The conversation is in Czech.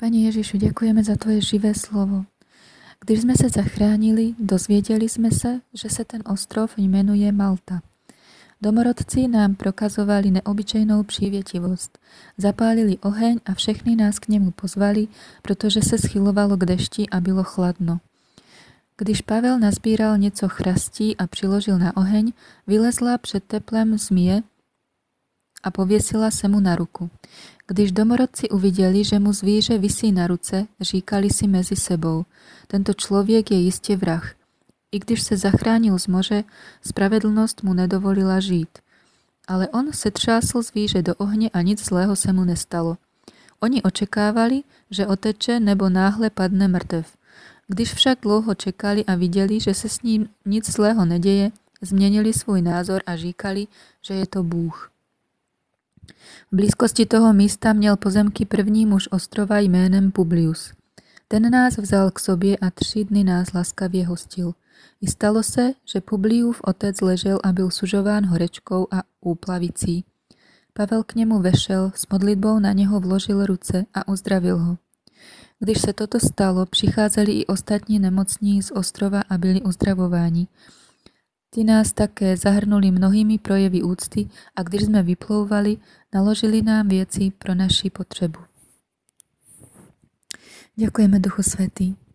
Pane Ježišu, děkujeme za tvoje živé slovo. Když jsme se zachránili, dozvěděli jsme se, že se ten ostrov jmenuje Malta. Domorodci nám prokazovali neobyčejnou přívětivost. Zapálili oheň a všechny nás k němu pozvali, protože se schylovalo k dešti a bylo chladno. Když Pavel nazbíral něco chrastí a přiložil na oheň, vylezla před teplem zmije a pověsila se mu na ruku. Když domorodci uviděli, že mu zvíře visí na ruce, říkali si mezi sebou: tento člověk je jistě vrah. I když se zachránil z moře, spravedlnost mu nedovolila žít. Ale on setřásl zvíře do ohně a nic zlého se mu nestalo. Oni očekávali, že oteče nebo náhle padne mrtev. Když však dlouho čekali a viděli, že se s ním nic zlého neděje, změnili svůj názor a říkali, že je to Bůh. V blízkosti toho místa měl pozemky první muž ostrova jménem Publius. Ten nás vzal k sobě a 3 dny nás laskavě hostil. I stalo se, že Publiův otec ležel a byl sužován horečkou a úplavicí. Pavel k němu vešel, s modlitbou na něho vložil ruce a uzdravil ho. Když se toto stalo, přicházeli i ostatní nemocní z ostrova a byli uzdravováni. Ti nás také zahrnuli mnohými projevy úcty a když jsme vyplouvali, naložili nám věci pro naši potřebu. Děkujeme, Duchu Svatý.